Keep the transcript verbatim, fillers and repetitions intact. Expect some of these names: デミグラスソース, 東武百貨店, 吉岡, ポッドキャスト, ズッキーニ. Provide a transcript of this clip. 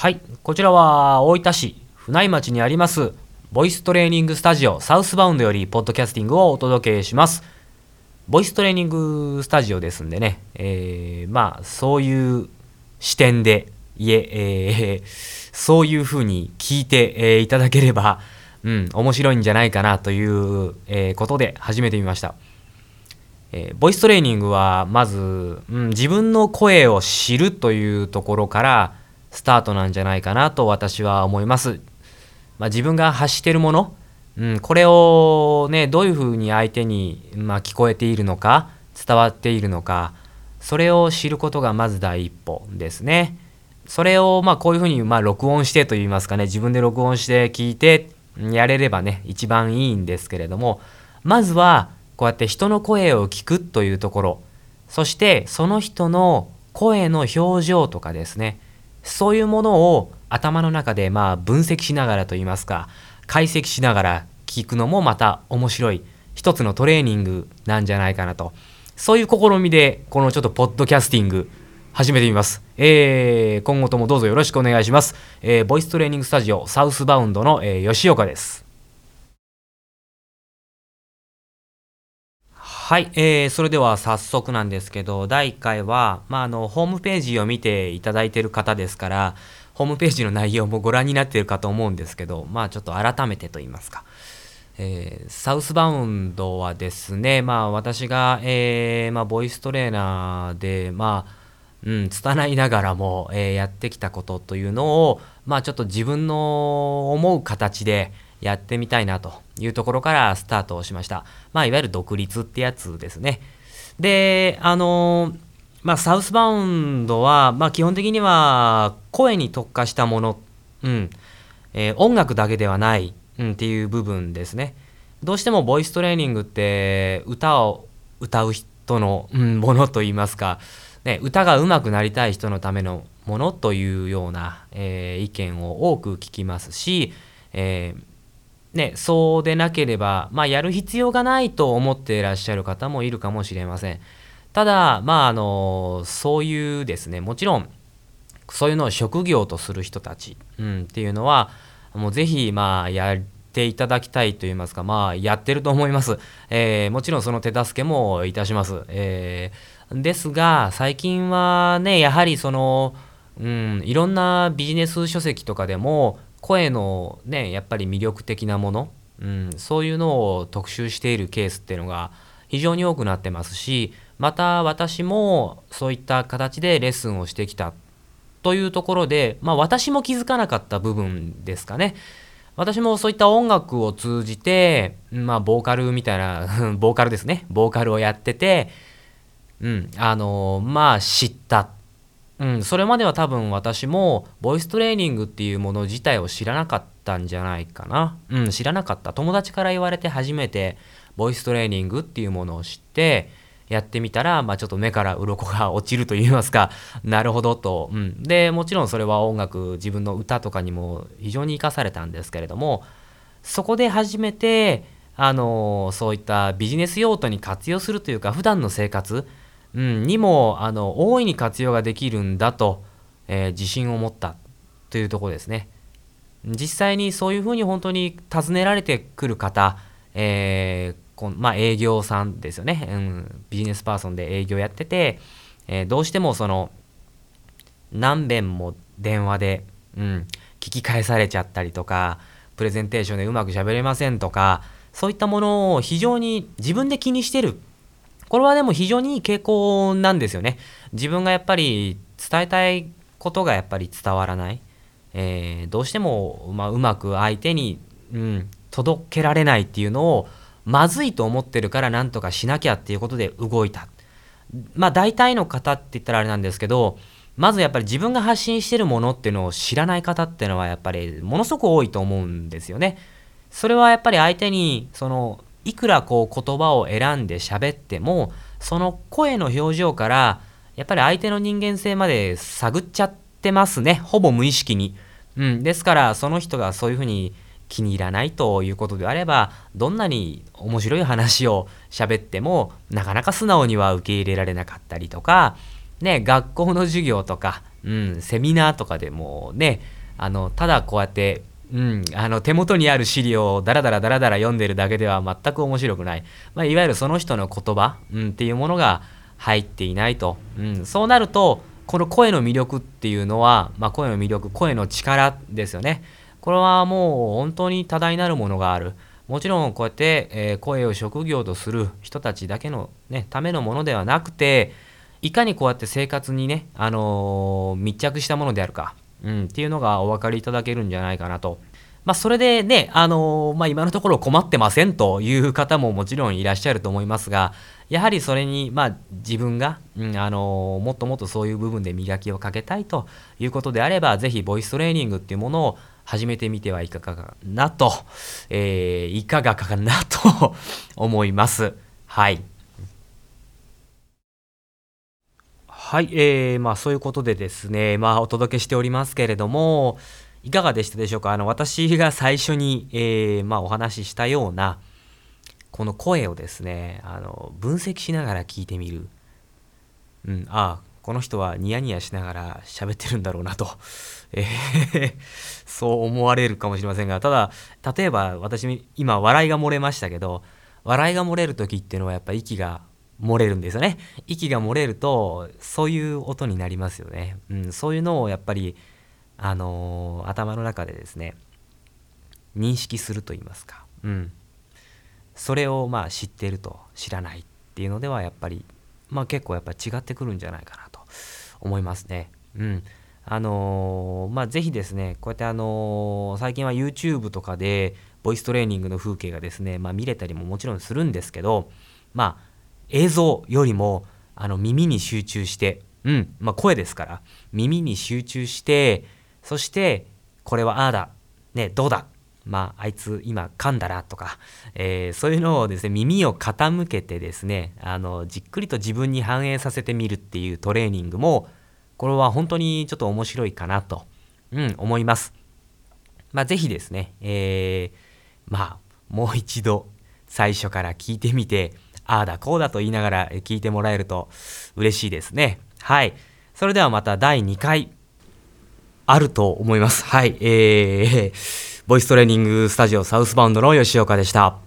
はい、こちらは大分市船井町にありますボイストレーニングスタジオサウスバウンドよりポッドキャスティングをお届けします。ボイストレーニングスタジオですんでね、えー、まあそういう視点でいええー、そういう風に聞いて、えー、いただければ、うん、面白いんじゃないかなという、えー、ことで始めてみました。えー、ボイストレーニングはまず、うん、自分の声を知るというところからスタートなんじゃないかなと私は思います。まあ、自分が発しているもの、うん、これをねどういうふうに相手に、まあ、聞こえているのか伝わっているのか、それを知ることがまず第一歩ですね。それをまあこういうふうにまあ録音してといいますかね、自分で録音して聞いてやれればね一番いいんですけれども、まずはこうやって人の声を聞くというところ、そしてその人の声の表情とかですね、そういうものを頭の中でまあ分析しながらといいますか解析しながら聞くのもまた面白い一つのトレーニングなんじゃないかなと、そういう試みでこのちょっとポッドキャスティング始めてみます。えー、今後ともどうぞよろしくお願いします。えー、ボイストレーニングスタジオサウスバウンドの、えー、吉岡です。はい、えー、それでは早速なんですけど、だいいっかいは、まあ、あのホームページを見ていただいている方ですから、ホームページの内容もご覧になっているかと思うんですけど、まあちょっと改めてと言いますか、えー、サウスバウンドはですね、まあ私が、えーまあ、ボイストレーナーでまあうん、拙いながらも、えー、やってきたことというのをまあちょっと自分の思う形でやってみたいなというところからスタートをしました。まあいわゆる独立ってやつですね。で、あのーまあ、サウスバウンドは、まあ、基本的には声に特化したもの、うんえー、音楽だけではない、うん、っていう部分ですね。どうしてもボイストレーニングって歌を歌う人の、うん、ものといいますか、ね、歌が上手くなりたい人のためのものというような、えー、意見を多く聞きますし、えーね、そうでなければ、まあ、やる必要がないと思っていらっしゃる方もいるかもしれません。ただ、まあ、あのそういうですね、もちろんそういうのを職業とする人たち、うん、っていうのはもうぜひ、まあ、やっていただきたいといいますか、まあ、やってると思います。えー、もちろんその手助けもいたします。えー、ですが最近はねやはりその、うん、いろんなビジネス書籍とかでも声のねやっぱり魅力的なもの、うん、そういうのを特集しているケースっていうのが非常に多くなってますし、また私もそういった形でレッスンをしてきたというところで、まあ、私も気づかなかった部分ですかね。私もそういった音楽を通じて、まあ、ボーカルみたいなボーカルですねボーカルをやってて、うん、あのまあ知った、うん、それまでは多分私もボイストレーニングっていうもの自体を知らなかったんじゃないかな、うん、知らなかった。友達から言われて初めてボイストレーニングっていうものを知ってやってみたら、まあ、ちょっと目から鱗が落ちると言いますか、なるほどと、うん、でもちろんそれは音楽、自分の歌とかにも非常に生かされたんですけれども、そこで初めてあのそういったビジネス用途に活用するというか、普段の生活、うん、にもあの大いに活用ができるんだと、えー、自信を持ったというところですね。実際にそういうふうに本当に尋ねられてくる方、えーまあ、営業さんですよね、うん、ビジネスパーソンで営業やってて、えー、どうしてもその何遍も電話で、うん、聞き返されちゃったりとか、プレゼンテーションでうまく喋れませんとか、そういったものを非常に自分で気にしてる。これはでも非常にいい傾向なんですよね。自分がやっぱり伝えたいことがやっぱり伝わらない、えー、どうしても、まあ、うまく相手に、うん、届けられないっていうのをまずいと思ってるから何とかしなきゃっていうことで動いた。まあ大体の方って言ったらあれなんですけど、まずやっぱり自分が発信してるものっていうのを知らない方っていうのはやっぱりものすごく多いと思うんですよね。それはやっぱり相手にそのいくらこう言葉を選んで喋っても、その声の表情からやっぱり相手の人間性まで探っちゃってますね、ほぼ無意識に。うん、ですからその人がそういうふうに気に入らないということであれば、どんなに面白い話を喋ってもなかなか素直には受け入れられなかったりとか、ね、学校の授業とか、うん、セミナーとかでもね、あのただこうやって、うん、あの手元にある資料をダラダラダラダラ読んでるだけでは全く面白くない、まあ、いわゆるその人の言葉、うん、っていうものが入っていないと、うん、そうなるとこの声の魅力っていうのは、まあ、声の魅力、声の力ですよね。これはもう本当に多大なるものがある。もちろんこうやって、えー、声を職業とする人たちだけの、ね、ためのものではなくて、いかにこうやって生活にね、あのー、密着したものであるか、うん、っていうのがお分かりいただけるんじゃないかなと。まあ、それでね、あのーまあ、今のところ困ってませんという方ももちろんいらっしゃると思いますが、やはりそれに、まあ、自分が、うんあのー、もっともっとそういう部分で磨きをかけたいということであれば、ぜひボイストレーニングっていうものを始めてみてはいかがなと、えー、いかがかなと思います。はい。はい、えー、まあそういうことでですね、まあお届けしておりますけれども、いかがでしたでしょうか。あの私が最初に、えー、まあお話ししたようなこの声をですね、あの分析しながら聞いてみる。うん、ああ。この人はニヤニヤしながら喋ってるんだろうなと、えー、そう思われるかもしれませんが、ただ例えば私今笑いが漏れましたけど、笑いが漏れる時っていうのはやっぱ息が漏れるんですよね。息が漏れるとそういう音になりますよね、うん、そういうのをやっぱり、あのー、頭の中でですね認識すると言いますか、うん、それをまあ知っていると知らないっていうのではやっぱり、まあ、結構やっぱ違ってくるんじゃないかなと思いますね。うん、あのー、まあぜひですね、こうやってあのー、最近は YouTube とかでボイストレーニングの風景がですね、まあ見れたりももちろんするんですけど、まあ映像よりもあの耳に集中して、うん、まあ声ですから耳に集中して、そしてこれはああだね、どうだ、まああいつ今噛んだなとか、えー、そういうのをですね耳を傾けてですね、あのじっくりと自分に反映させてみるっていうトレーニングもこれは本当にちょっと面白いかなと、うん、思います。まあぜひですね、えー、まあもう一度最初から聞いてみて、ああだこうだと言いながら聞いてもらえると嬉しいですね。はい。それではまただいにかいあると思います。はい。えーボイストレーニングスタジオサウスバウンドの吉岡でした。